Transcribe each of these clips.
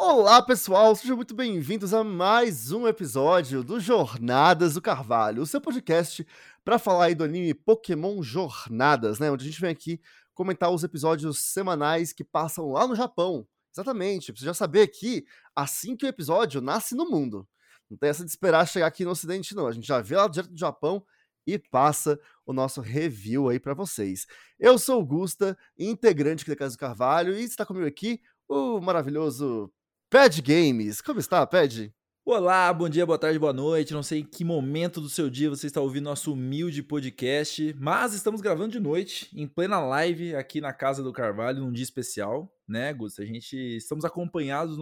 Olá pessoal, sejam muito bem-vindos a mais um episódio do Jornadas do Carvalho, o seu podcast para falar aí do anime Pokémon Jornadas, né? Onde a gente vem aqui comentar os episódios semanais que passam lá no Japão. Exatamente, precisa saber que assim que o episódio nasce no mundo. Não tem essa de esperar chegar aqui no Ocidente não, a gente já vê lá direto do Japão e passa o nosso review aí para vocês. Eu sou o Gusta, integrante aqui da Casa do Carvalho e está comigo aqui o maravilhoso Pad Games, como está, Pad? Olá, bom dia, boa tarde, boa noite. Não sei em que momento do seu dia você está ouvindo nosso humilde podcast, mas estamos gravando de noite, em plena live, aqui na Casa do Carvalho, num dia especial, né, Gusto? Estamos acompanhados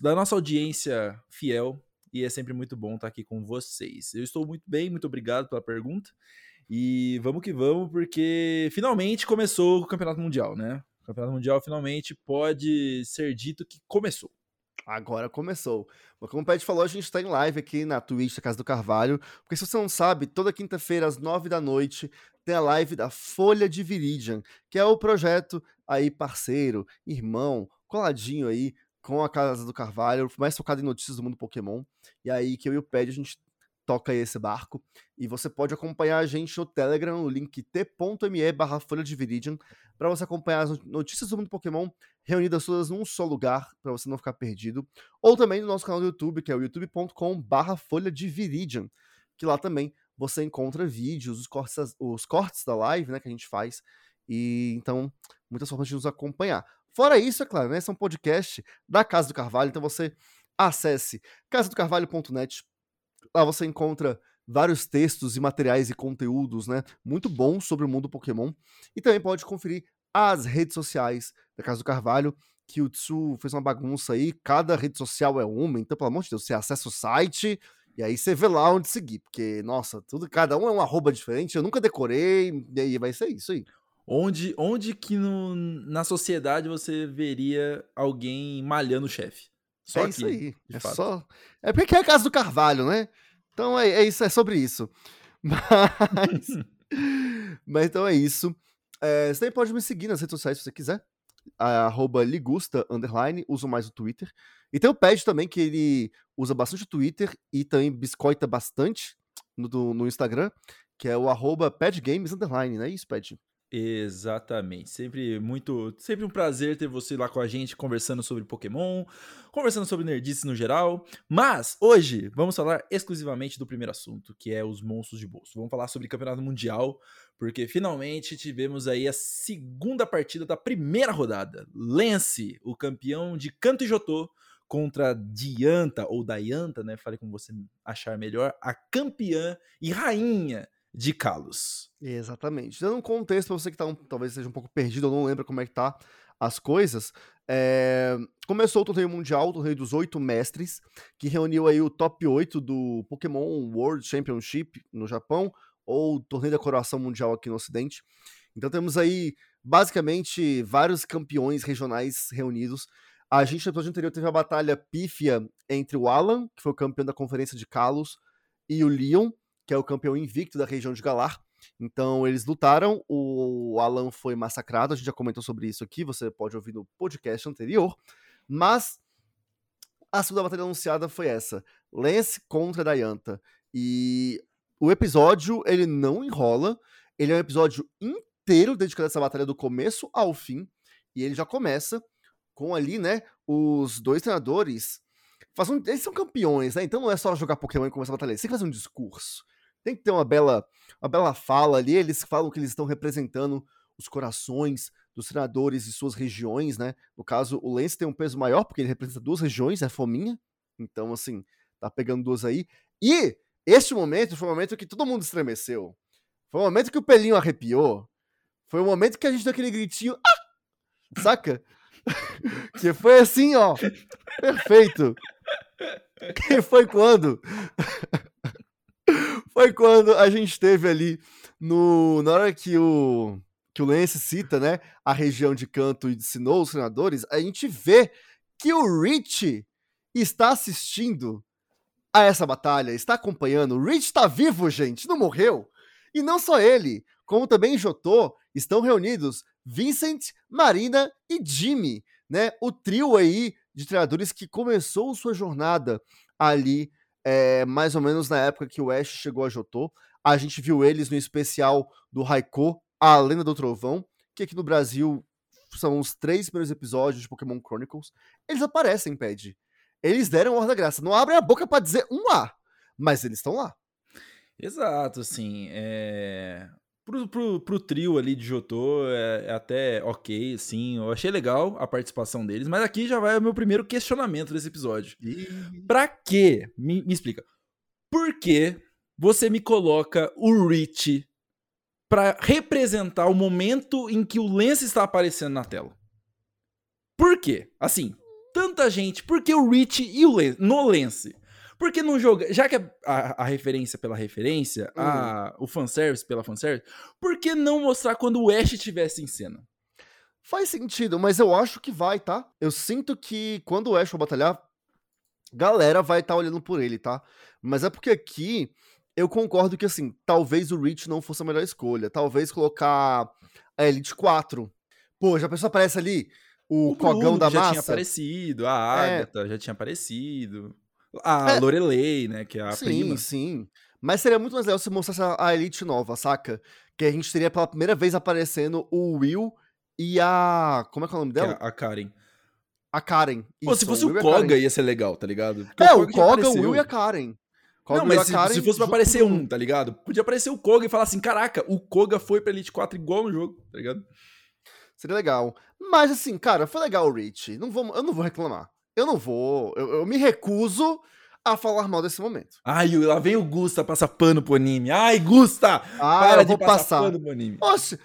da nossa audiência fiel, e é sempre muito bom estar aqui com vocês. Eu estou muito bem, muito obrigado pela pergunta, e vamos que vamos, porque finalmente começou o Campeonato Mundial, né? O Campeonato Mundial finalmente pode ser dito que começou. Agora começou. Mas como o Pet falou, a gente está em live aqui na Twitch da Casa do Carvalho, porque se você não sabe, toda quinta-feira às 21h tem a live da Folha de Viridian, que é o projeto aí parceiro, irmão, coladinho aí com a Casa do Carvalho, mais focado em notícias do mundo Pokémon. E aí que eu e o Pet, a gente toca aí esse barco. E você pode acompanhar a gente no Telegram, no link t.me/folha de Viridian, para você acompanhar as notícias do mundo Pokémon reunidas todas num só lugar, para você não ficar perdido. Ou também no nosso canal do YouTube, que é o youtube.com/folha de Viridian, que lá também você encontra vídeos, os cortes da live, né, que a gente faz. E então, muitas formas de nos acompanhar. Fora isso, é claro, né, esse é um podcast da Casa do Carvalho, então você acesse casadocarvalho.net. Lá você encontra vários textos e materiais e conteúdos, né, muito bons sobre o mundo Pokémon. E também pode conferir as redes sociais da Casa do Carvalho, que o Tsu fez uma bagunça aí. Cada rede social é uma, então, pelo amor de Deus, você acessa o site e aí você vê lá onde seguir. Porque, nossa, cada um é um arroba diferente, eu nunca decorei, e aí vai ser isso aí. Onde que na sociedade você veria alguém malhando o chefe? Só é aqui, isso aí, é fato. É porque é a Casa do Carvalho, né? Então é isso, é sobre isso. Mas então é isso. É, você também pode me seguir nas redes sociais se você quiser. @ligusta_, uso mais o Twitter. E tem o Pad também, que ele usa bastante o Twitter e também biscoita bastante no Instagram, que é o @padgames_, né? Isso, Pad? Exatamente, sempre um prazer ter você lá com a gente, conversando sobre Pokémon, conversando sobre nerdice no geral, mas hoje vamos falar exclusivamente do primeiro assunto, que é os monstros de bolso. Vamos falar sobre Campeonato Mundial, porque finalmente tivemos aí a segunda partida da primeira rodada. Lance, o campeão de Kanto e Johto, contra Diantha, ou Diantha, né, fale como você achar melhor, a campeã e rainha de Kalos. Exatamente. Dando um contexto para você que talvez seja um pouco perdido ou não lembra como é que tá as coisas, começou o Torneio Mundial, o Torneio dos Oito Mestres, que reuniu aí o top 8 do Pokémon World Championship no Japão, ou Torneio da Coroação Mundial aqui no Ocidente. Então temos aí, basicamente, vários campeões regionais reunidos. A gente, no episódio anterior, teve a batalha pífia entre o Alan, que foi o campeão da Conferência de Kalos, e o Leon, que é o campeão invicto da região de Galar. Então, eles lutaram, o Alan foi massacrado, a gente já comentou sobre isso aqui, você pode ouvir no podcast anterior, mas a segunda batalha anunciada foi essa, Lance contra Diantha, e o episódio, ele não enrola, ele é um episódio inteiro dedicado a essa batalha do começo ao fim, e ele já começa com ali, né, os dois treinadores, eles são campeões, né, então não é só jogar Pokémon e começar a batalha, eles têm que fazer um discurso. Tem que ter uma bela fala ali, eles falam que eles estão representando os corações dos treinadores e suas regiões, né? No caso, o Lance tem um peso maior, porque ele representa duas regiões, é fominha. Então, assim, tá pegando duas aí. E este momento foi o momento que todo mundo estremeceu. Foi o momento que o pelinho arrepiou. Foi o momento que a gente deu aquele gritinho, ah! Saca? Que foi assim, ó, perfeito. Que foi quando... Foi quando a gente teve ali, na hora que o Lance cita, né, a região de Kanto e ensinou os treinadores, a gente vê que o Rich está assistindo a essa batalha, está acompanhando. O Rich está vivo, gente, não morreu. E não só ele, como também Johto, estão reunidos Vincent, Marina e Jimmy né? O trio aí de treinadores que começou sua jornada ali, mais ou menos na época que o Ash chegou a Johto. A gente viu eles no especial do Raikou, A Lenda do Trovão, que aqui no Brasil são os 3 primeiros episódios de Pokémon Chronicles. Eles aparecem, Ped. Eles deram hora da graça. Não abrem a boca pra dizer um A, mas eles estão lá. Exato, assim, pro trio ali de Johto é até ok, assim, eu achei legal a participação deles, mas aqui já vai o meu primeiro questionamento desse episódio. E... pra quê? Me explica. Por que você me coloca o Rich pra representar o momento em que o Lance está aparecendo na tela? Por quê? Assim, tanta gente, por que o Rich e o Lance, no Lance? Porque não joga... já que a referência pela referência, o fanservice pela fanservice, por que não mostrar quando o Ash estivesse em cena? Faz sentido, mas eu acho que vai, tá? Eu sinto que quando o Ash for batalhar, galera vai estar olhando por ele, tá? Mas é porque aqui, eu concordo que, assim, talvez o Rich não fosse a melhor escolha. Talvez colocar a Elite 4. Pô, já a pessoa aparece ali, o Cogão da Massa. Já tinha aparecido, a Agatha já tinha aparecido... a Lorelei, né, que é a prima. Sim, mas seria muito mais legal se mostrasse a Elite nova, saca? Que a gente teria pela primeira vez aparecendo o Will e a... como é que é o nome dela? A Karen. A Karen. Pô, se fosse o Koga ia ser legal, tá ligado? Porque o Koga, o Will e a Karen. Koga, não, mas Karen, se fosse pra aparecer um, tá ligado? Podia aparecer o Koga e falar assim, caraca, o Koga foi pra Elite 4 igual no jogo, tá ligado? Seria legal. Mas assim, cara, foi legal o Rich. Eu não vou reclamar. Eu me recuso a falar mal desse momento. Ai, lá vem o Gusta passar pano pro anime. Ai, Gusta! Para de passar pano pro anime. Oxe,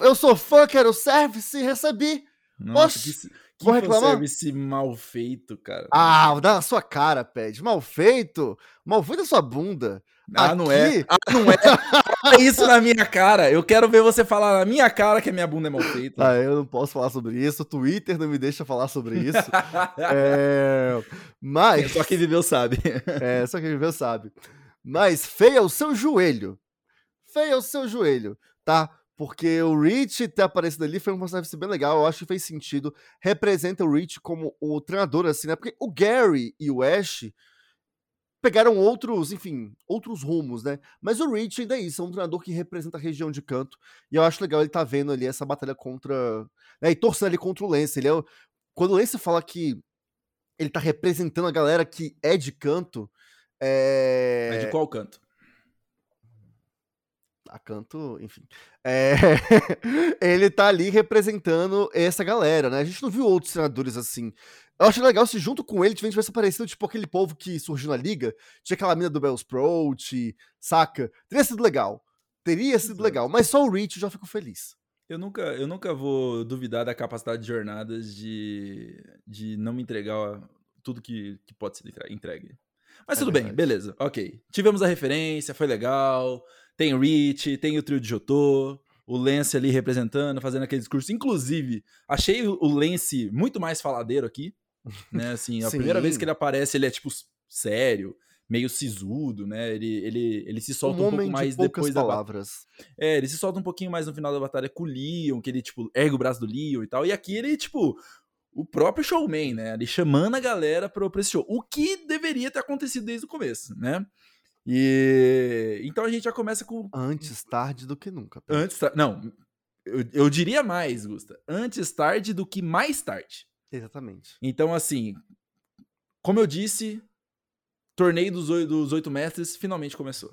eu sou fã, quero service, recebi. Nossa, oxe, que vou reclamar? Service mal feito, cara. Ah, dá na sua cara, Ped. Mal feito? Mal feito a sua bunda. Ah, aqui... não é. Ah, não é. Fala isso na minha cara. Eu quero ver você falar na minha cara que a minha bunda é mal feita. Ah, eu não posso falar sobre isso. O Twitter não me deixa falar sobre isso. Mas... só quem viveu sabe. Só quem viveu sabe. Mas feia o seu joelho. Feia o seu joelho, tá? Porque o Rich ter aparecido ali foi um personagem bem legal. Eu acho que fez sentido. Representa o Rich como o treinador, assim, né? Porque o Gary e o Ash... pegaram outros rumos, né? Mas o Rich ainda é isso, é um treinador que representa a região de Kanto, e eu acho legal ele tá vendo ali essa batalha contra... e torcendo ali contra o Lance. Quando o Lance fala que ele tá representando a galera que é de Kanto, é de qual Kanto? A Kanto, enfim. Ele tá ali representando essa galera, né? A gente não viu outros treinadores assim. Eu achei legal se junto com ele tivesse aparecido, tipo, aquele povo que surgiu na liga. Tinha aquela mina do Bellsprout, saca? Teria sido legal. Mas só o Rich eu já fico feliz. Eu nunca vou duvidar da capacidade de Jornadas de não me entregar tudo que pode ser entregue. Mas tudo bem, beleza, ok. Tivemos a referência, foi legal. Tem o Rich, tem o trio de Johto. O Lance ali representando, fazendo aquele discurso. Inclusive, achei o Lance muito mais faladeiro aqui. Né, assim, a primeira vez que ele aparece, ele é, tipo, sério, meio sisudo, né? Ele se solta um pouco mais depois da batalha. Ele se solta um pouquinho mais no final da batalha com o Leon, que ele, tipo, ergue o braço do Leon e tal. E aqui ele, tipo, o próprio showman, né? Ele chamando a galera pra esse show. O que deveria ter acontecido desde o começo, né? E então a gente já começa com... antes tarde do que nunca. Não, eu diria mais, Gusta. Antes tarde do que mais tarde. Exatamente. Então, assim, como eu disse, Torneio dos Oito Mestres finalmente começou.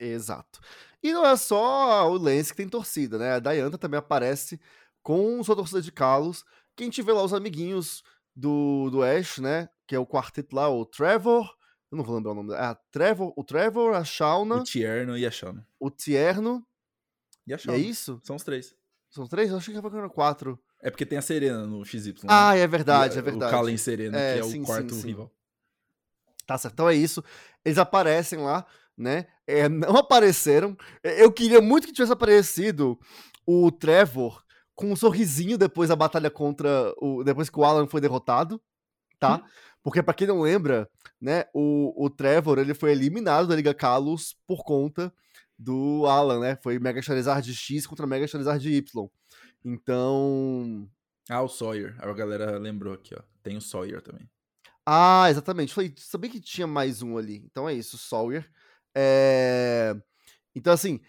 Exato. E não é só o Lance que tem torcida, né? A Diantha também aparece com sua torcida de Kalos. Quem tiver lá os amiguinhos do Ash, né? Que é o quarteto lá, o Trevor... eu não vou lembrar o nome dela. O Trevor, a Shauna... O Tierno e a Shauna. É isso? São os 3. São 3? Eu achei que era 4. É porque tem a Serena no XY. Né? Ah, é verdade. O Kalen Serena, que é o quarto rival. Tá certo. Então é isso. Eles aparecem lá, né? Não apareceram. Eu queria muito que tivesse aparecido o Trevor com um sorrisinho depois da batalha depois que o Alan foi derrotado, tá? Porque, pra quem não lembra, né, o Trevor, ele foi eliminado da Liga Kalos por conta do Alan, né? Foi Mega Charizard X contra Mega Charizard Y. Então, Ah, o Sawyer. A galera lembrou aqui, ó. Tem o Sawyer também. Ah, exatamente. Falei, sabia que tinha mais um ali. Então é isso, o Sawyer. Então, assim,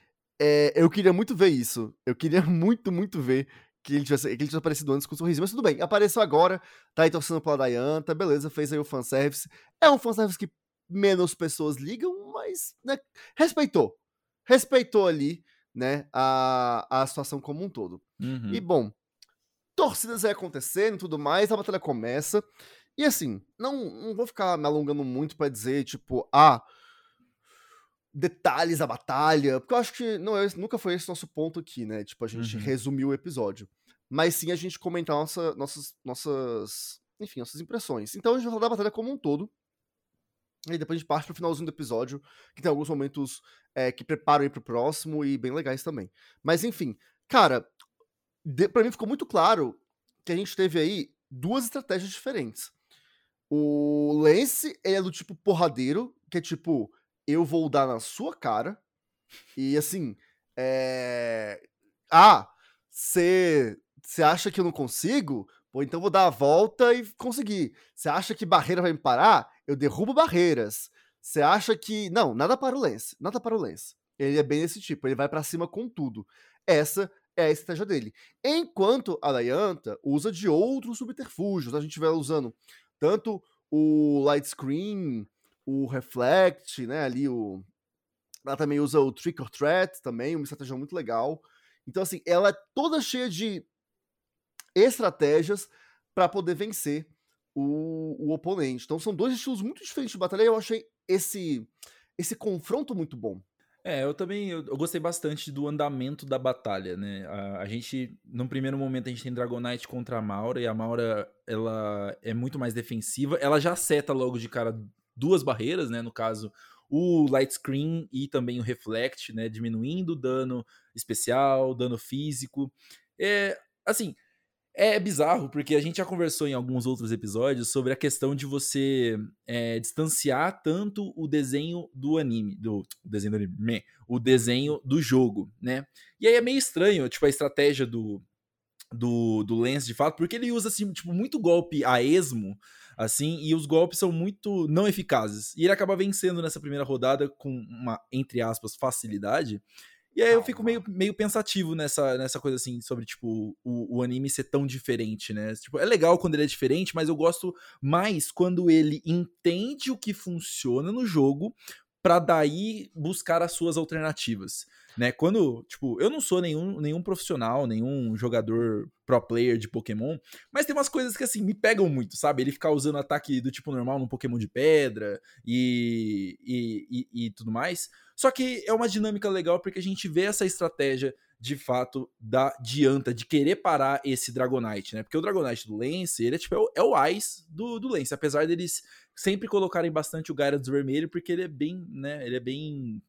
eu queria muito ver isso. Eu queria muito, muito ver que ele tivesse aparecido antes com o sorrisinho. Mas tudo bem, apareceu agora. Tá aí torcendo pela Diantha. Beleza, fez aí o fanservice. É um fanservice que menos pessoas ligam, mas, né, respeitou. Respeitou ali, né, a situação como um todo. Uhum. E, bom, torcidas aí acontecendo e tudo mais, a batalha começa. E, assim, não vou ficar me alongando muito pra dizer, tipo, detalhes da batalha, porque eu acho que nunca foi esse nosso ponto aqui, né? Tipo, a gente resumiu o episódio. Mas sim a gente comentar nossas impressões. Então a gente vai falar da batalha como um todo. E depois a gente parte pro finalzinho do episódio, que tem alguns momentos que preparam aí pro próximo e bem legais também. Mas enfim, cara, pra mim ficou muito claro que a gente teve aí duas estratégias diferentes. O Lance, ele é do tipo porradeiro, que é tipo, eu vou dar na sua cara. E assim, você acha que eu não consigo? Ou então vou dar a volta e conseguir. Você acha que barreira vai me parar? Eu derrubo barreiras. Você acha que... Não, nada para o Lance. Nada para o Lance. Ele é bem desse tipo. Ele vai pra cima com tudo. Essa é a estratégia dele. Enquanto a Diantha usa de outros subterfúgios. A gente vai usando tanto o light screen, o Reflect, né, ali o... Ela também usa o Trick or Threat também, uma estratégia muito legal. Então, assim, ela é toda cheia de estratégias para poder vencer o oponente. Então, são dois estilos muito diferentes de batalha e eu achei esse confronto muito bom. Eu gostei bastante do andamento da batalha, né? A gente, num primeiro momento, a gente tem Dragonite contra a Amaura, e a Amaura, ela é muito mais defensiva. Ela já seta logo de cara duas barreiras, né, no caso o light screen e também o reflect, né, diminuindo o dano especial, dano físico. É bizarro, porque a gente já conversou em alguns outros episódios sobre a questão de você distanciar tanto o desenho do anime, o desenho do jogo, né, e aí é meio estranho, tipo, a estratégia do Lance, de fato, porque ele usa, assim, tipo, muito golpe a esmo, assim, e os golpes são muito não eficazes. E ele acaba vencendo nessa primeira rodada com uma, entre aspas, facilidade. E aí eu fico meio pensativo nessa coisa, assim, sobre, tipo, o anime ser tão diferente, né? Tipo, é legal quando ele é diferente, mas eu gosto mais quando ele entende o que funciona no jogo pra daí buscar as suas alternativas, né? Quando, tipo, eu não sou nenhum profissional, nenhum jogador pro player de Pokémon, mas tem umas coisas que, assim, me pegam muito, sabe? Ele ficar usando ataque do tipo normal num Pokémon de pedra e tudo mais. Só que é uma dinâmica legal porque a gente vê essa estratégia, de fato, da Diantha, de querer parar esse Dragonite, né? Porque o Dragonite do Lance, ele é tipo, o Ice do Lance, apesar deles sempre colocarem bastante o Gyarados vermelho, porque ele é bem, né? Ele é bem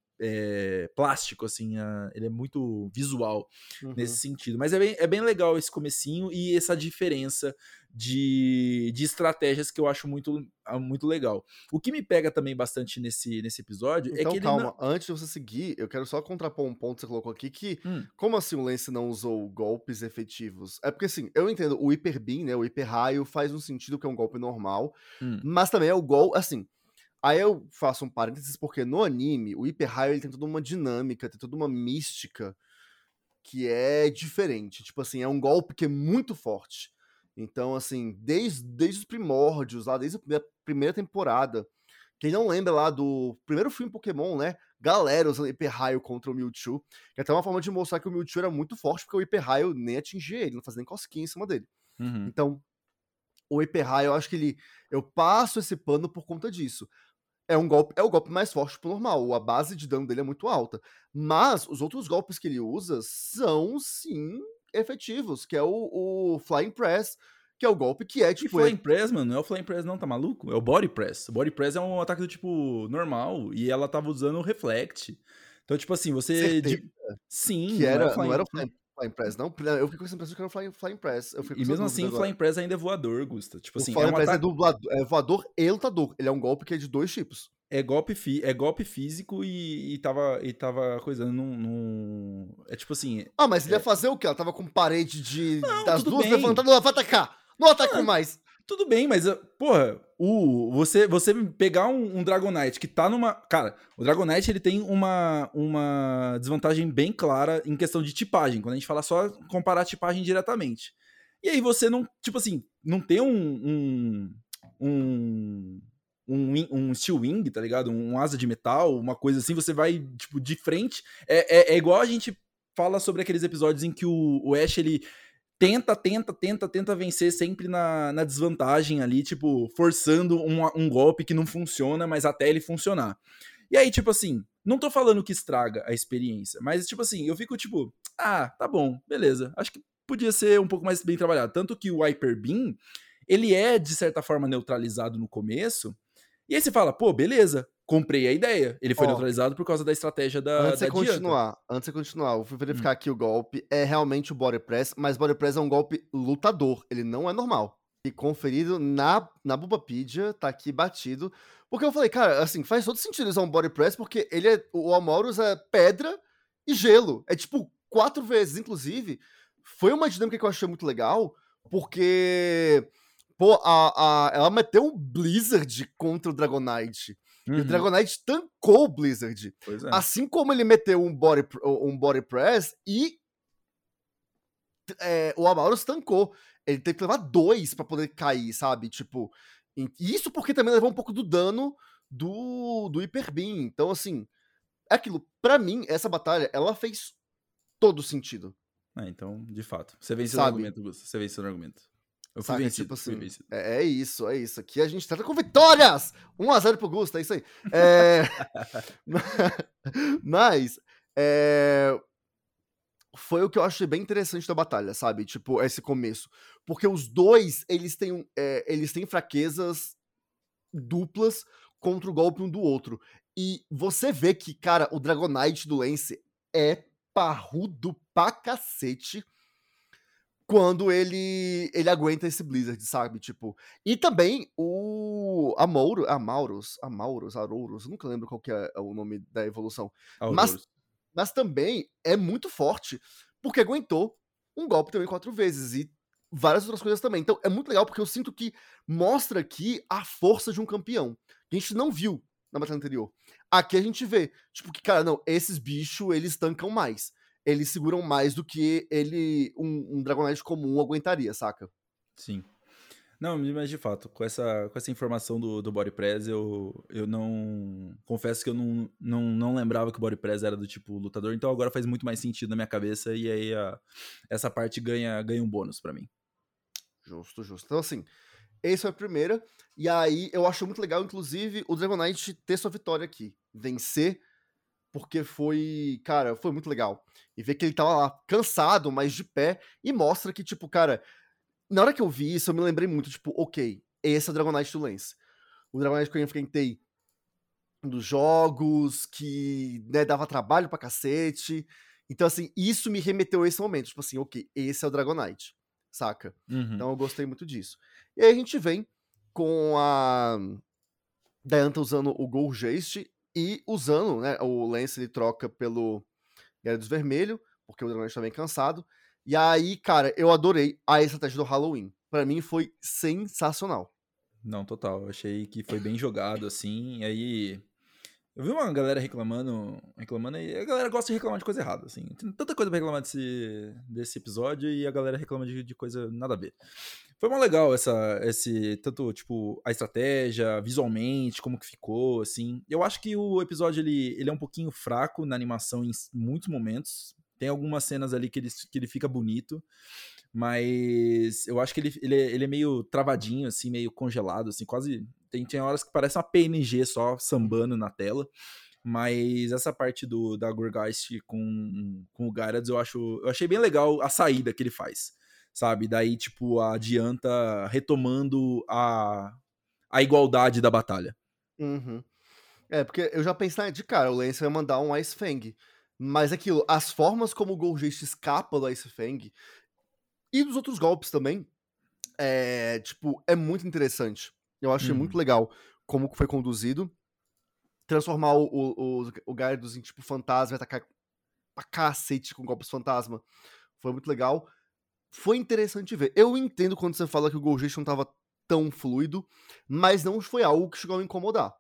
plástico, assim, ele é muito visual nesse sentido. Mas é bem legal esse comecinho e essa diferença de estratégias que eu acho muito, muito legal. O que me pega também bastante nesse episódio então, é que ele... Calma, antes de você seguir, eu quero só contrapor um ponto que você colocou aqui, que como assim o Lance não usou golpes efetivos? É porque, assim, eu entendo, o Hyper Beam, né, o Hyper Raio faz um sentido que é um golpe normal, mas também é o golpe, assim... Aí eu faço um parênteses, porque no anime, o Hyper Raio, ele tem toda uma dinâmica, tem toda uma mística que é diferente. Tipo assim, é um golpe que é muito forte. Então, assim, desde os primórdios, lá desde a primeira temporada, quem não lembra lá do primeiro filme Pokémon, né? Galera usando Hyper Raio contra o Mewtwo, que é até uma forma de mostrar que o Mewtwo era muito forte, porque o Hyper Raio nem atingia ele, não fazia nem cosquinha em cima dele. Uhum. Então, o Hyper Raio, eu acho que eu passo esse pano por conta disso. É o golpe mais forte pro normal. A base de dano dele é muito alta. Mas os outros golpes que ele usa são, sim, efetivos. Que é o Flying Press, que é o golpe que é, tipo... Flying Press, mano, não é o Flying Press não, tá maluco? É o Body Press. O Body Press é um ataque do tipo normal. E ela tava usando o Reflect. Então, tipo assim, você... Sim, que não era o Flying Press. Flying Press, não? Eu fiquei com essa impressão que era o Flying Press. E mesmo assim, o Flying Press ainda é voador, Gusta. Tipo, o Flying Press é voador e lutador. Ele é um golpe que é de dois tipos. É golpe físico e tava coisando num... É tipo assim... Ah, mas ele ia fazer o quê? Ela tava com parede das duas levantando, ela vai atacar. Não ataca mais. Tudo bem, mas, porra, você pegar um Dragonite que tá numa... Cara, o Dragonite, ele tem uma desvantagem bem clara em questão de tipagem. Quando a gente fala só comparar a tipagem diretamente. E aí você não... Tipo assim, não tem um steel wing, tá ligado? Um asa de metal, uma coisa assim, você vai, tipo, de frente. É igual a gente fala sobre aqueles episódios em que o Ash, ele tenta vencer sempre na desvantagem ali, tipo, forçando um golpe que não funciona, mas até ele funcionar. E aí, tipo assim, não tô falando que estraga a experiência, mas, tipo assim, eu fico, tipo, ah, tá bom, beleza. Acho que podia ser um pouco mais bem trabalhado. Tanto que o Hyper Beam, ele é, de certa forma, neutralizado no começo. E aí você fala, pô, beleza, comprei a ideia. Ele foi neutralizado por causa da estratégia da Diantha. Antes de continuar, eu fui verificar aqui o golpe. É realmente o Body Press, mas Body Press é um golpe lutador. Ele não é normal. E conferido na Bulbapedia, tá aqui batido. Porque eu falei, cara, assim, faz todo sentido usar um Body Press, porque o Amaura usa pedra e gelo. É tipo 4 vezes, inclusive. Foi uma dinâmica que eu achei muito legal, porque... Pô, ela meteu um Blizzard contra o Dragonite. Uhum. E o Dragonite tancou o Blizzard. Pois é. Assim como ele meteu um body press e o Amaurus tancou. Ele teve que levar 2 pra poder cair, sabe? Tipo, e isso porque também levou um pouco do dano do Hyper Beam. Então, assim, é aquilo. Pra mim, essa batalha, ela fez todo sentido. Ah, então, de fato. Você venceu o argumento, Gusto. Você venceu o argumento. Eu fui vencido, tipo assim, é isso. Aqui a gente trata com vitórias! 1-0 pro Gusto, é isso aí. Mas, foi o que eu achei bem interessante da batalha, sabe? Tipo, esse começo. Porque os dois, eles têm fraquezas duplas contra o golpe um do outro. E você vê que, cara, o Dragonite do Lance é parrudo pra cacete. Quando ele aguenta esse Blizzard, sabe? Tipo, e também o Aurorus, nunca lembro qual que é o nome da evolução. Mas também é muito forte, porque aguentou um golpe também 4 vezes e várias outras coisas também. Então é muito legal, porque eu sinto que mostra aqui a força de um campeão, que a gente não viu na batalha anterior. Aqui a gente vê, tipo, que, cara, não, esses bichos, eles tancam mais. Eles seguram mais do que um Dragonite comum aguentaria, saca? Sim. Não, mas de fato, com essa informação do Body Press, eu não... Confesso que eu não lembrava que o Body Press era do tipo lutador, então agora faz muito mais sentido na minha cabeça, e aí essa parte ganha um bônus pra mim. Justo. Então, assim, essa foi a primeira, e aí eu acho muito legal, inclusive, o Dragonite ter sua vitória aqui. Vencer... Porque foi, cara, foi muito legal. E ver que ele tava lá cansado, mas de pé. E mostra que, tipo, cara... Na hora que eu vi isso, eu me lembrei muito, tipo, ok, esse é o Dragonite do Lance. O Dragonite que eu enfrentei nos jogos, que, né, dava trabalho pra cacete. Então, assim, isso me remeteu a esse momento. Tipo assim, ok, esse é o Dragonite, saca? Uhum. Então eu gostei muito disso. E aí a gente vem com a Diantha usando o Gourgeist. E usando, né, o Lance ele troca pelo Gyarados Vermelho, porque o Dragonite tá bem cansado. E aí, cara, eu adorei a estratégia do Halloween. Pra mim foi sensacional. Não, total. Eu achei que foi bem jogado, assim. E aí, eu vi uma galera reclamando, e a galera gosta de reclamar de coisa errada, assim. Tem tanta coisa pra reclamar desse episódio, e a galera reclama de coisa nada a ver. Foi mó legal tanto, tipo, a estratégia, visualmente, como que ficou, assim. Eu acho que o episódio, ele é um pouquinho fraco na animação em muitos momentos. Tem algumas cenas ali que ele fica bonito, mas eu acho que ele é meio travadinho, assim, meio congelado, assim, quase... Tem horas que parece uma PNG só, sambando na tela. Mas essa parte da Gourgeist com o Gyarados, eu achei bem legal a saída que ele faz. Sabe? Daí, tipo, a Diantha retomando a igualdade da batalha. Uhum. É, porque eu já pensei de cara, o Lance vai mandar um Ice Fang. Mas aquilo, as formas como o Gourgeist escapa do Ice Fang e dos outros golpes também, é muito interessante. Eu achei muito legal como foi conduzido. transformar o Gyarados em, tipo, fantasma, atacar pra cacete com golpes fantasma. Foi muito legal. Foi interessante ver. Eu entendo quando você fala que o Gourgeist não tava tão fluido, mas não foi algo que chegou a me incomodar.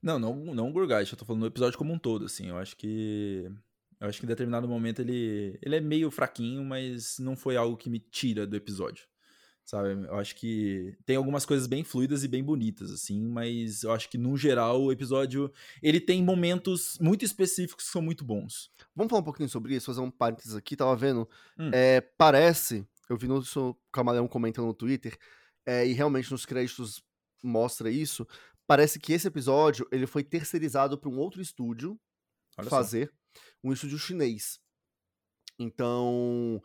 Não o Gourgeist, eu tô falando do episódio como um todo, assim. Eu acho que em determinado momento ele é meio fraquinho, mas não foi algo que me tira do episódio, sabe? Eu acho que tem algumas coisas bem fluidas e bem bonitas, assim, mas eu acho que, no geral, o episódio, ele tem momentos muito específicos que são muito bons. Vamos falar um pouquinho sobre isso, fazer um parênteses aqui, tava vendo, parece, eu vi no Camaleão comentando no Twitter, e realmente nos créditos mostra isso, parece que esse episódio, ele foi terceirizado para um outro estúdio fazer, um estúdio chinês. Então,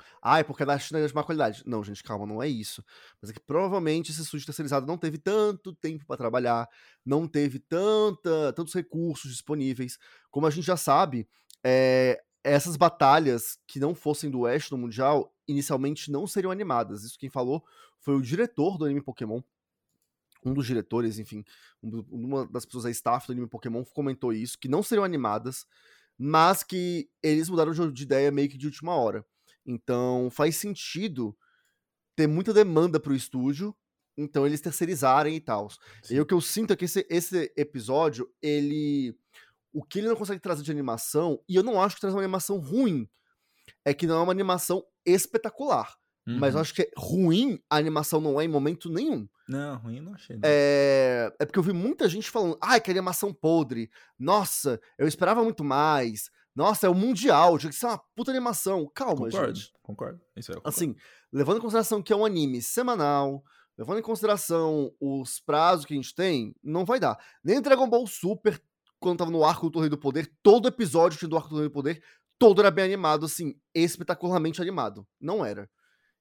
porque a da China é de má qualidade. Não, gente, calma, não é isso. Mas é que provavelmente esse estúdio terceirizado não teve tanto tempo para trabalhar, não teve tantos recursos disponíveis. Como a gente já sabe, essas batalhas que não fossem do Oeste no Mundial, inicialmente não seriam animadas. Isso quem falou foi o diretor do anime Pokémon, um dos diretores, enfim, uma das pessoas da staff do anime Pokémon comentou isso, que não seriam animadas, mas que eles mudaram de ideia meio que de última hora. Então, faz sentido ter muita demanda pro estúdio, então eles terceirizarem e tal. E o que eu sinto é que esse episódio, o que ele não consegue trazer de animação, e eu não acho que traz uma animação ruim, é que não é uma animação espetacular. Uhum. Mas eu acho que ruim a animação não é em momento nenhum. Não, ruim eu não achei. Não. É porque eu vi muita gente falando, que animação podre. Nossa, eu esperava muito mais. Nossa, é o Mundial, tinha que ser uma puta animação. Calma, gente. Concordo. Isso é, concordo. Assim, levando em consideração que é um anime semanal, levando em consideração os prazos que a gente tem, não vai dar. Nem Dragon Ball Super, quando tava no Arco do Torneio do Poder, todo episódio tinha do Arco do Torneio do Poder, todo era bem animado, assim, espetacularmente animado. Não era.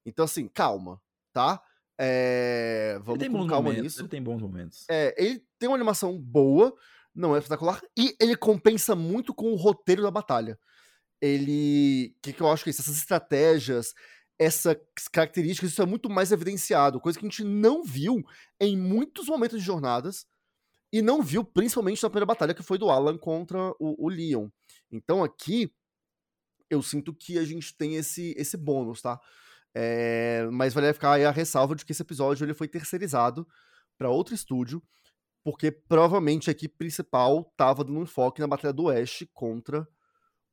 Então, assim, calma, tá? Vamos com calma nisso. Ele tem bons momentos. Ele tem uma animação boa, não é espetacular, e ele compensa muito com o roteiro da batalha. Ele... O que eu acho que é isso? Essas estratégias, essas características, isso é muito mais evidenciado. Coisa que a gente não viu em muitos momentos de jornadas, e não viu principalmente na primeira batalha, que foi do Alan contra o Leon. Então, aqui, eu sinto que a gente tem esse bônus, tá? Mas vale ficar aí a ressalva de que esse episódio ele foi terceirizado para outro estúdio, porque provavelmente a equipe principal tava dando um enfoque na Batalha do Oeste contra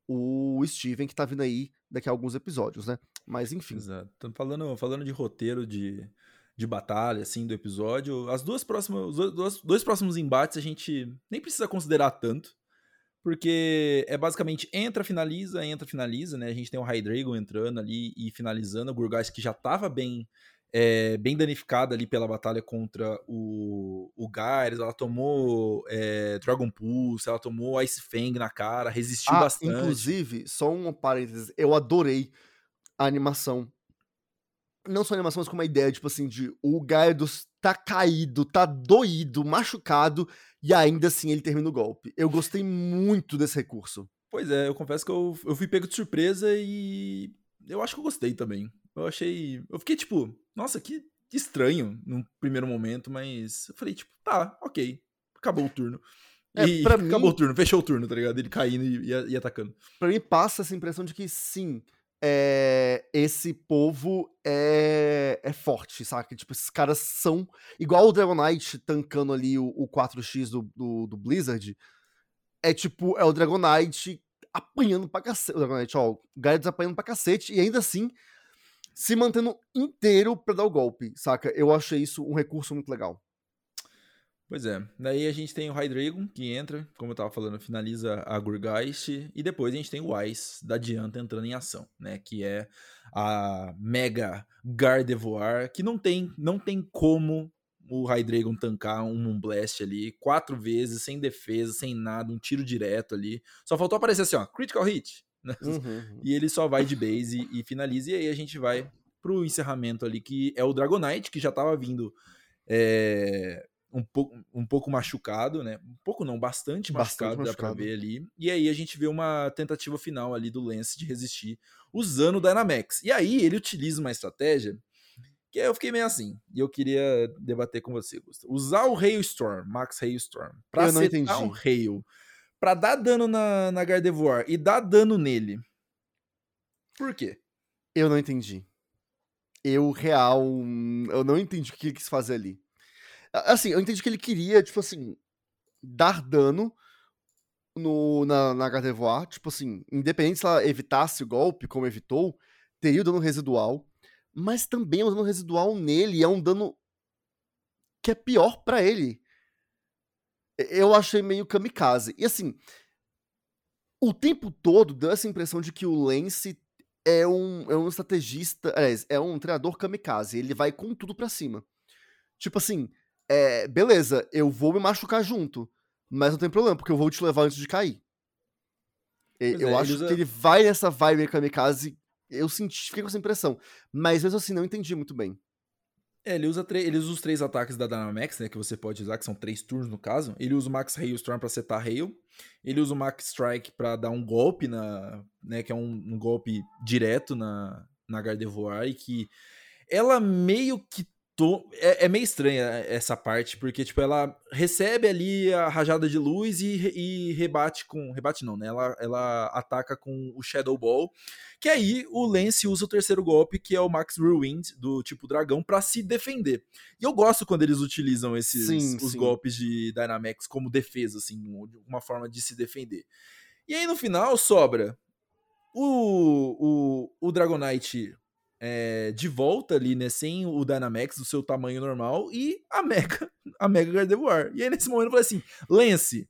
o Steven, que tá vindo aí daqui a alguns episódios, né? Mas enfim. Exato. Falando de roteiro de batalha, assim, do episódio, os dois próximos embates a gente nem precisa considerar tanto, porque é basicamente entra, finaliza, né? A gente tem o Hydreigon entrando ali e finalizando. O Gourgeist, que já tava bem danificado ali pela batalha contra o Gyarados. Ela tomou Dragon Pulse, ela tomou Ice Fang na cara, resistiu bastante. Inclusive, só um parênteses, eu adorei a animação. Não só a animação, mas como a ideia, tipo assim, de o Gyarados tá caído, tá doído, machucado, e ainda assim ele termina o golpe. Eu gostei muito desse recurso. Pois é, eu confesso que eu fui pego de surpresa e eu acho que eu gostei também. Eu fiquei tipo, nossa, que estranho num primeiro momento, mas eu falei tipo, tá, ok, acabou o turno. Fechou o turno, tá ligado? Ele caindo e atacando. Pra mim passa essa impressão de que sim, esse povo é forte, saca? Tipo, esses caras são... Igual o Dragonite tankando ali o 4x do Blizzard, é o Dragonite apanhando pra cacete. O Dragonite, o Gyarados apanhando pra cacete e ainda assim se mantendo inteiro pra dar o golpe, saca? Eu achei isso um recurso muito legal. Pois é. Daí a gente tem o Hydreigon, que entra, como eu tava falando, finaliza a Gourgeist. E depois a gente tem o Ice da Diantha entrando em ação, né? Que é a Mega Gardevoir, que não tem como o Hydreigon tankar um Moonblast ali 4 vezes, sem defesa, sem nada, um tiro direto ali. Só faltou aparecer assim, ó, Critical Hit. Né? Uhum. E ele só vai de base e finaliza. E aí a gente vai pro encerramento ali, que é o Dragonite, que já tava vindo... Um pouco machucado, né? Um pouco não, bastante machucado, dá pra ver ali. E aí a gente vê uma tentativa final ali do Lance de resistir usando o Dynamax. E aí ele utiliza uma estratégia Que eu fiquei meio assim. E eu queria debater com você, Gusto. Usar o Hailstorm, Max Hailstorm, pra acertar um Hail, pra dar dano na Gardevoir e dar dano nele. Por quê? Eu não entendi. Eu não entendi o que ele quis fazer ali. Assim, eu entendi que ele queria, tipo assim, dar dano na Gardevoir. Tipo assim, independente se ela evitasse o golpe, como evitou, teria o dano residual. Mas também é um dano residual nele, é um dano que é pior pra ele. Eu achei meio kamikaze. E assim, o tempo todo deu essa impressão de que o Lance é um estrategista, é um treinador kamikaze, ele vai com tudo pra cima. Tipo assim, beleza, eu vou me machucar junto, mas não tem problema, porque eu vou te levar antes de cair. Eu acho que ele vai nessa vibe kamikaze. Eu fiquei com essa impressão. Mas mesmo assim, não entendi muito bem. Ele usa os três ataques da Dynamax, né? Que você pode usar, que são três turnos no caso. Ele usa o Max Hailstorm pra setar Hail. Ele usa o Max Strike pra dar um golpe né? Que é um golpe direto na Gardevoir. E que ela meio que... É meio estranha essa parte, porque tipo, ela recebe ali a rajada de luz e rebate com... Rebate não, né? Ela ataca com o Shadow Ball, que aí o Lance usa o terceiro golpe, que é o Max Rewind, do tipo dragão, pra se defender. E eu gosto quando eles utilizam os golpes de Dynamax como defesa, assim, uma forma de se defender. E aí no final sobra o Dragonite... de volta ali, né, sem o Dynamax do seu tamanho normal e a Mega Gardevoir. E aí nesse momento eu falei assim, Lance,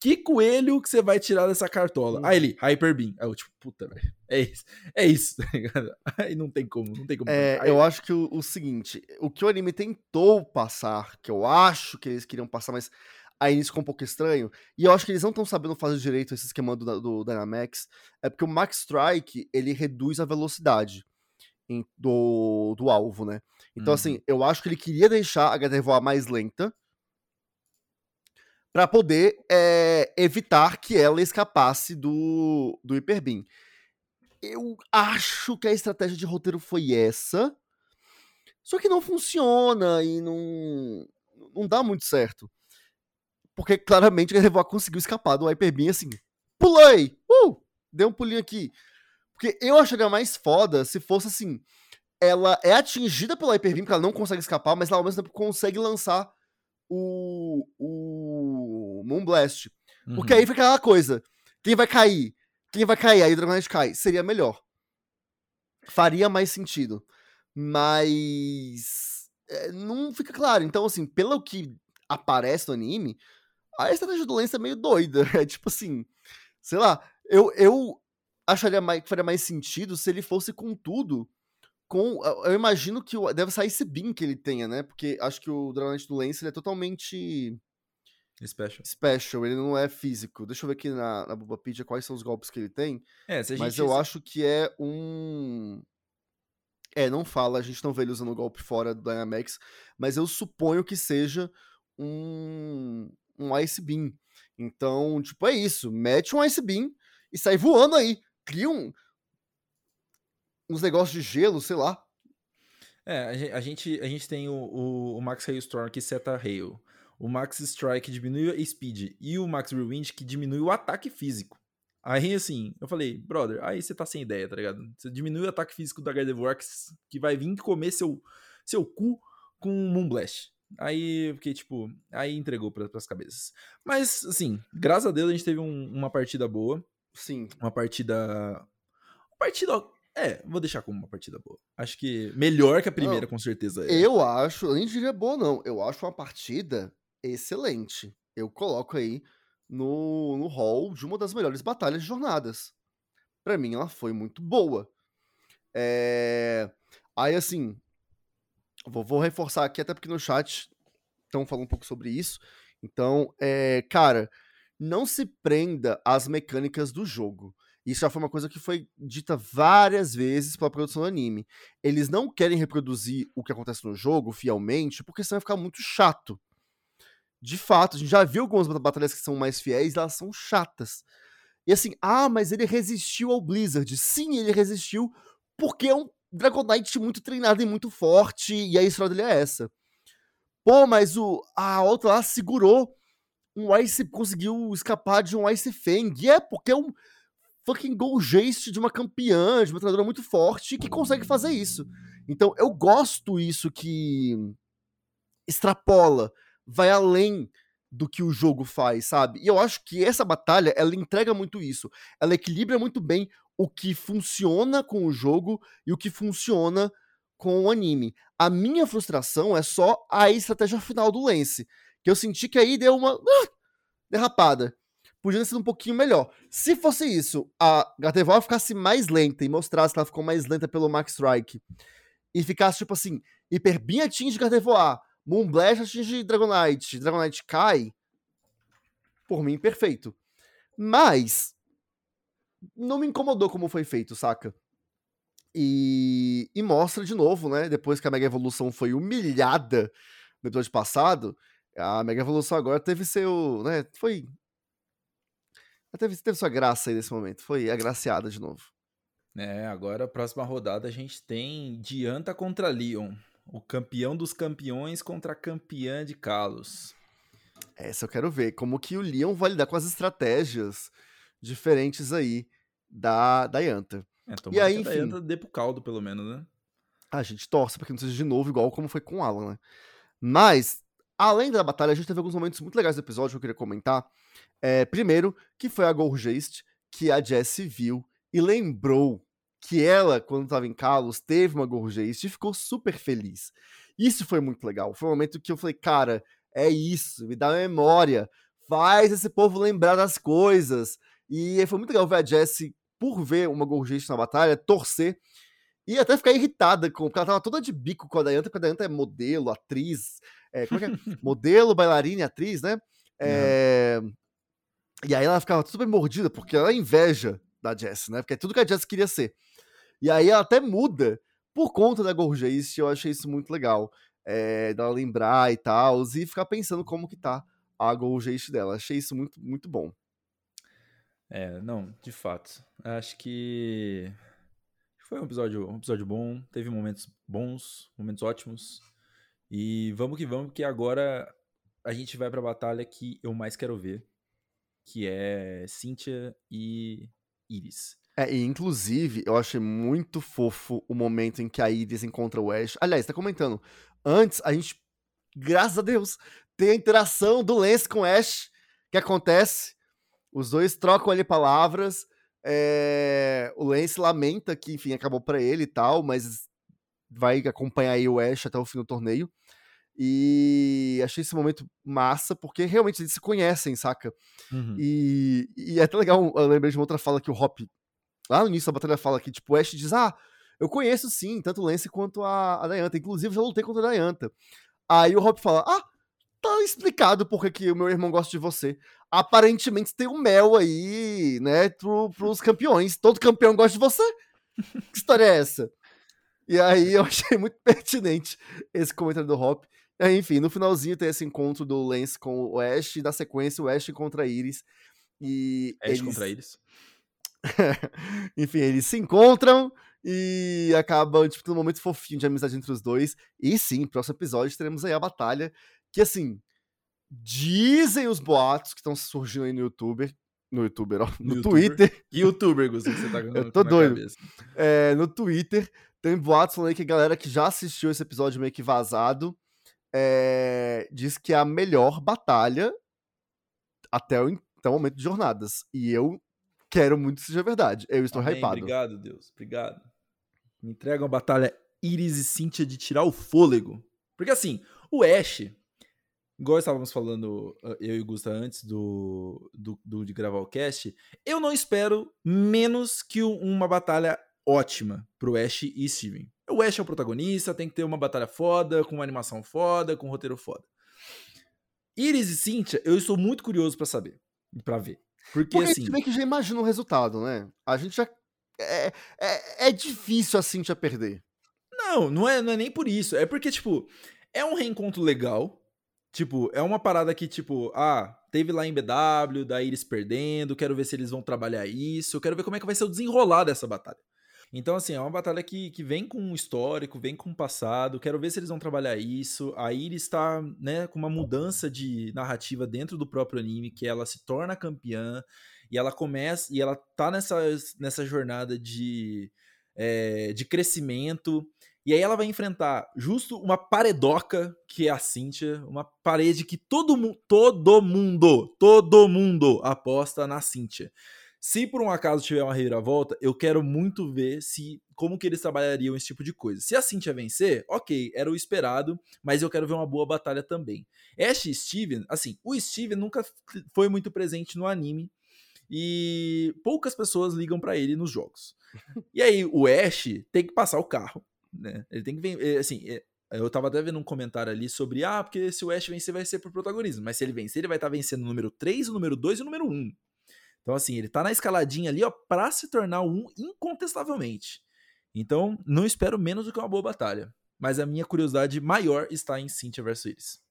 que coelho que você vai tirar dessa cartola? Aí ele, Hyper Beam. Aí eu tipo, puta, velho, é isso, tá ligado? Aí não tem como. Eu acho que o seguinte, o que o anime tentou passar, que eu acho que eles queriam passar, mas aí isso ficou um pouco estranho, e eu acho que eles não estão sabendo fazer direito esse esquema do Dynamax, é porque o Max Strike, ele reduz a velocidade do alvo, né? Então, assim, eu acho que ele queria deixar a Gardevoir mais lenta pra poder evitar que ela escapasse do Hyper Beam. Eu acho que a estratégia de roteiro foi essa, só que não funciona e não dá muito certo. Porque, claramente, a Gardevoir conseguiu escapar do Hyper Beam, assim, pulei! Dei um pulinho aqui. Porque eu acharia mais foda se fosse assim, ela é atingida pela Hyper Beam, porque ela não consegue escapar, mas ela ao mesmo tempo consegue lançar o Moonblast. Uhum. Porque aí fica aquela coisa, quem vai cair, aí o Dragonite cai, seria melhor. Faria mais sentido. Mas não fica claro. Então assim, pelo que aparece no anime, a estratégia do Lance é meio doida. É tipo assim, sei lá, eu acharia que faria mais sentido se ele fosse com tudo. Eu imagino que deve sair esse beam que ele tenha, né? Porque acho que o Dragonite do Lance ele é totalmente... Special, ele não é físico. Deixa eu ver aqui na Bulbapedia quais são os golpes que ele tem. Mas eu acho que é um... não fala, a gente não vê ele usando o golpe fora do Dynamax, mas eu suponho que seja um Ice Beam. Então, tipo, é isso. Mete um Ice Beam e sai voando aí. Cria uns negócios de gelo, sei lá. A gente tem o Max Hailstorm que seta Hail. O Max Strike que diminui a Speed. E o Max Rewind que diminui o ataque físico. Aí, assim, eu falei, brother, aí você tá sem ideia, tá ligado? Você diminui o ataque físico da Gardevoir que vai vir comer seu cu com um Moonblast. Aí eu fiquei, tipo... Aí entregou pras cabeças. Mas, assim, graças a Deus a gente teve uma partida boa. Sim. Uma partida... vou deixar como uma partida boa. Acho que melhor que a primeira, com certeza. Eu acho... Eu nem diria boa, não. Eu acho uma partida excelente. Eu coloco aí no hall de uma das melhores batalhas de jornadas. Pra mim, ela foi muito boa. Aí, assim... Vou reforçar aqui, até porque no chat estão falando um pouco sobre isso. Então, cara... Não se prenda às mecânicas do jogo. Isso já foi uma coisa que foi dita várias vezes pela produção do anime. Eles não querem reproduzir o que acontece no jogo fielmente, porque senão vai ficar muito chato. De fato, a gente já viu algumas batalhas que são mais fiéis, elas são chatas. E assim, mas ele resistiu ao Blizzard. Sim, ele resistiu, porque é um Dragonite muito treinado e muito forte, e a história dele é essa. Pô, mas a outra lá segurou um Ice, conseguiu escapar de um Ice Fang. E é porque é um fucking Gourgeist de uma campeã, de uma treinadora muito forte, que consegue fazer isso. Então eu gosto isso que extrapola, vai além do que o jogo faz, sabe? E eu acho que essa batalha, ela entrega muito isso. Ela equilibra muito bem o que funciona com o jogo e o que funciona com o anime. A minha frustração é só a estratégia final do Lance, que eu senti que aí deu uma derrapada. Podia ter sido um pouquinho melhor. Se fosse isso, a Gardevoir ficasse mais lenta e mostrasse que ela ficou mais lenta pelo Max Strike, e ficasse tipo assim, Hyper Beam atinge Gardevoir, Moonblast atinge Dragonite, Dragonite cai, por mim, perfeito. Mas não me incomodou como foi feito, saca? E mostra de novo, né? Depois que a Mega Evolução foi humilhada no episódio passado, a Mega Evolução agora teve seu, né? Foi... Teve sua graça aí nesse momento. Foi agraciada de novo. É, agora a próxima rodada a gente tem Diantha contra Leon. O campeão dos campeões contra a campeã de Kalos. Essa eu quero ver. Como que o Leon vai lidar com as estratégias diferentes aí da Diantha. É, tomara que a Diantha dê pro caldo, pelo menos, né? A gente torce pra que não seja de novo igual como foi com o Alan, né? Mas, além da batalha, a gente teve alguns momentos muito legais do episódio que eu queria comentar. Primeiro, que foi a Gourgeist que a Jessie viu e lembrou que ela, quando estava em Kalos, teve uma Gourgeist e ficou super feliz. Isso foi muito legal. Foi um momento que eu falei, cara, é isso, me dá memória, faz esse povo lembrar das coisas. E foi muito legal ver a Jessie, por ver uma Gourgeist na batalha, torcer e até ficar irritada, porque ela tava toda de bico com a Diantha, porque a Diantha é modelo, atriz, como é que é? Modelo, bailarina e atriz, né? E aí ela ficava super mordida, porque ela é inveja da Jessie, né? Porque é tudo que a Jessie queria ser. E aí ela até muda por conta da Gourgeist, eu achei isso muito legal. Dela lembrar e tal, e ficar pensando como que tá a Gourgeist dela. Achei isso muito, muito bom. Não, de fato. Acho que foi um episódio bom, teve momentos bons, momentos ótimos. E vamos que agora a gente vai pra batalha que eu mais quero ver, que é Cynthia e Iris. E inclusive, eu achei muito fofo o momento em que a Iris encontra o Ash. Aliás, tá comentando, antes a gente, graças a Deus, tem a interação do Lance com o Ash, que acontece, os dois trocam ali palavras, o Lance lamenta que, enfim, acabou pra ele e tal, mas vai acompanhar aí o Ash até o fim do torneio. E achei esse momento massa, porque realmente eles se conhecem, saca? Uhum. E é até legal, eu lembrei de uma outra fala que o Hop, lá no início da batalha, fala que, tipo, o Ash diz, eu conheço sim, tanto o Lance quanto a Diantha, inclusive já lutei contra a Diantha. Aí o Hop fala, tá explicado porque que o meu irmão gosta de você. Aparentemente tem um mel aí, né, pros campeões, todo campeão gosta de você? Que história é essa? E aí eu achei muito pertinente esse comentário do Hop. Enfim, no finalzinho tem esse encontro do Lance com o Ash, e na sequência o Ash contra a Iris. E Ash contra a Iris. Enfim, eles se encontram e acabam, tipo, tendo um momento fofinho de amizade entre os dois. E sim, no próximo episódio teremos aí a batalha, que assim, dizem os boatos que estão surgindo aí no Twitter. YouTuber, Gusto, que você tá com eu tô doido. Cabeça. No Twitter, tem boatos falando aí que a galera que já assistiu esse episódio meio que vazado, diz que é a melhor batalha até o momento de Jornadas. E eu quero muito que seja verdade. Eu estou hypado. Obrigado, Deus. Obrigado. Me entregam a batalha Iris e Cynthia de tirar o fôlego. Porque assim, o Ash, igual estávamos falando eu e o Gusta antes de gravar o cast, eu não espero menos que uma batalha ótima pro Ash e Steven. O Ash é o protagonista, tem que ter uma batalha foda, com uma animação foda, com um roteiro foda. Iris e Cynthia, eu estou muito curioso pra saber. Pra ver. Porque assim, a gente meio que já imagina o resultado, né? A gente já... É difícil a Cynthia perder. Não é nem por isso. É porque, tipo, é um reencontro legal. Tipo, é uma parada que, tipo, teve lá em BW, da Iris perdendo, quero ver se eles vão trabalhar isso, eu quero ver como é que vai ser o desenrolar dessa batalha. Então, assim, é uma batalha que vem com um histórico, vem com um passado. Quero ver se eles vão trabalhar isso. A Iris está, né, com uma mudança de narrativa dentro do próprio anime, que ela se torna campeã e ela começa e ela tá nessa jornada de crescimento. E aí ela vai enfrentar justo uma paredoca, que é a Cynthia, uma parede que todo mundo aposta na Cynthia. Se por um acaso tiver uma reviravolta, eu quero muito ver como que eles trabalhariam esse tipo de coisa. Se a Cynthia vencer, ok, era o esperado, mas eu quero ver uma boa batalha também. Ash e Steven, assim, o Steven nunca foi muito presente no anime e poucas pessoas ligam pra ele nos jogos. E aí o Ash tem que passar o carro, né? Ele tem que vencer, assim... Eu tava até vendo um comentário ali sobre, porque se o Ash vencer vai ser pro protagonismo, mas se ele vencer, ele vai estar vencendo o número 3, o número 2 e o número 1. Então, assim, ele tá na escaladinha ali, ó, pra se tornar um incontestavelmente. Então, não espero menos do que uma boa batalha. Mas a minha curiosidade maior está em Cynthia vs. Iris.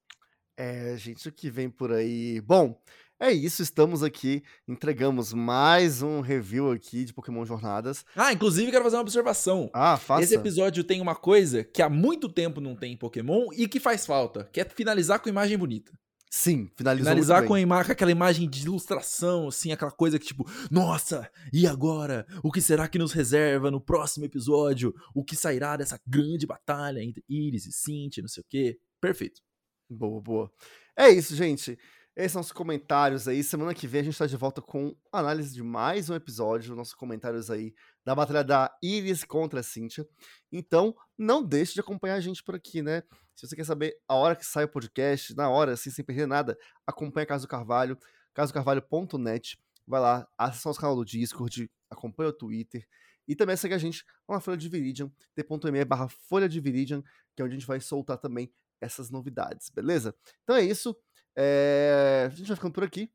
Gente, o que vem por aí? Bom, é isso, estamos aqui, entregamos mais um review aqui de Pokémon Jornadas. Inclusive, quero fazer uma observação. Faça. Esse episódio tem uma coisa que há muito tempo não tem em Pokémon e que faz falta, que é finalizar com imagem bonita. Sim, finalizar com aquela imagem de ilustração, assim, aquela coisa que tipo, nossa, e agora? O que será que nos reserva no próximo episódio? O que sairá dessa grande batalha entre Iris e Cynthia, não sei o quê? Perfeito. Boa. É isso, gente. Esses são os comentários aí. Semana que vem a gente tá de volta com análise de mais um episódio, nossos comentários aí da batalha da Iris contra a Cynthia. Então, não deixe de acompanhar a gente por aqui, né? Se você quer saber a hora que sai o podcast, na hora, assim, sem perder nada, acompanha a Casa do Carvalho, casadocarvalho.net. Vai lá, acessa o nosso canal do Discord, acompanha o Twitter e também segue a gente na Folha de Viridian, t.me/Folha de Viridian, que é onde a gente vai soltar também essas novidades, beleza? Então é isso. A gente vai ficando por aqui.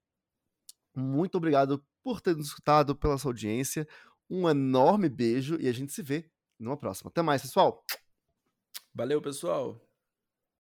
Muito obrigado por ter nos escutado, pela sua audiência. Um enorme beijo e a gente se vê numa próxima. Até mais, pessoal. Valeu, pessoal.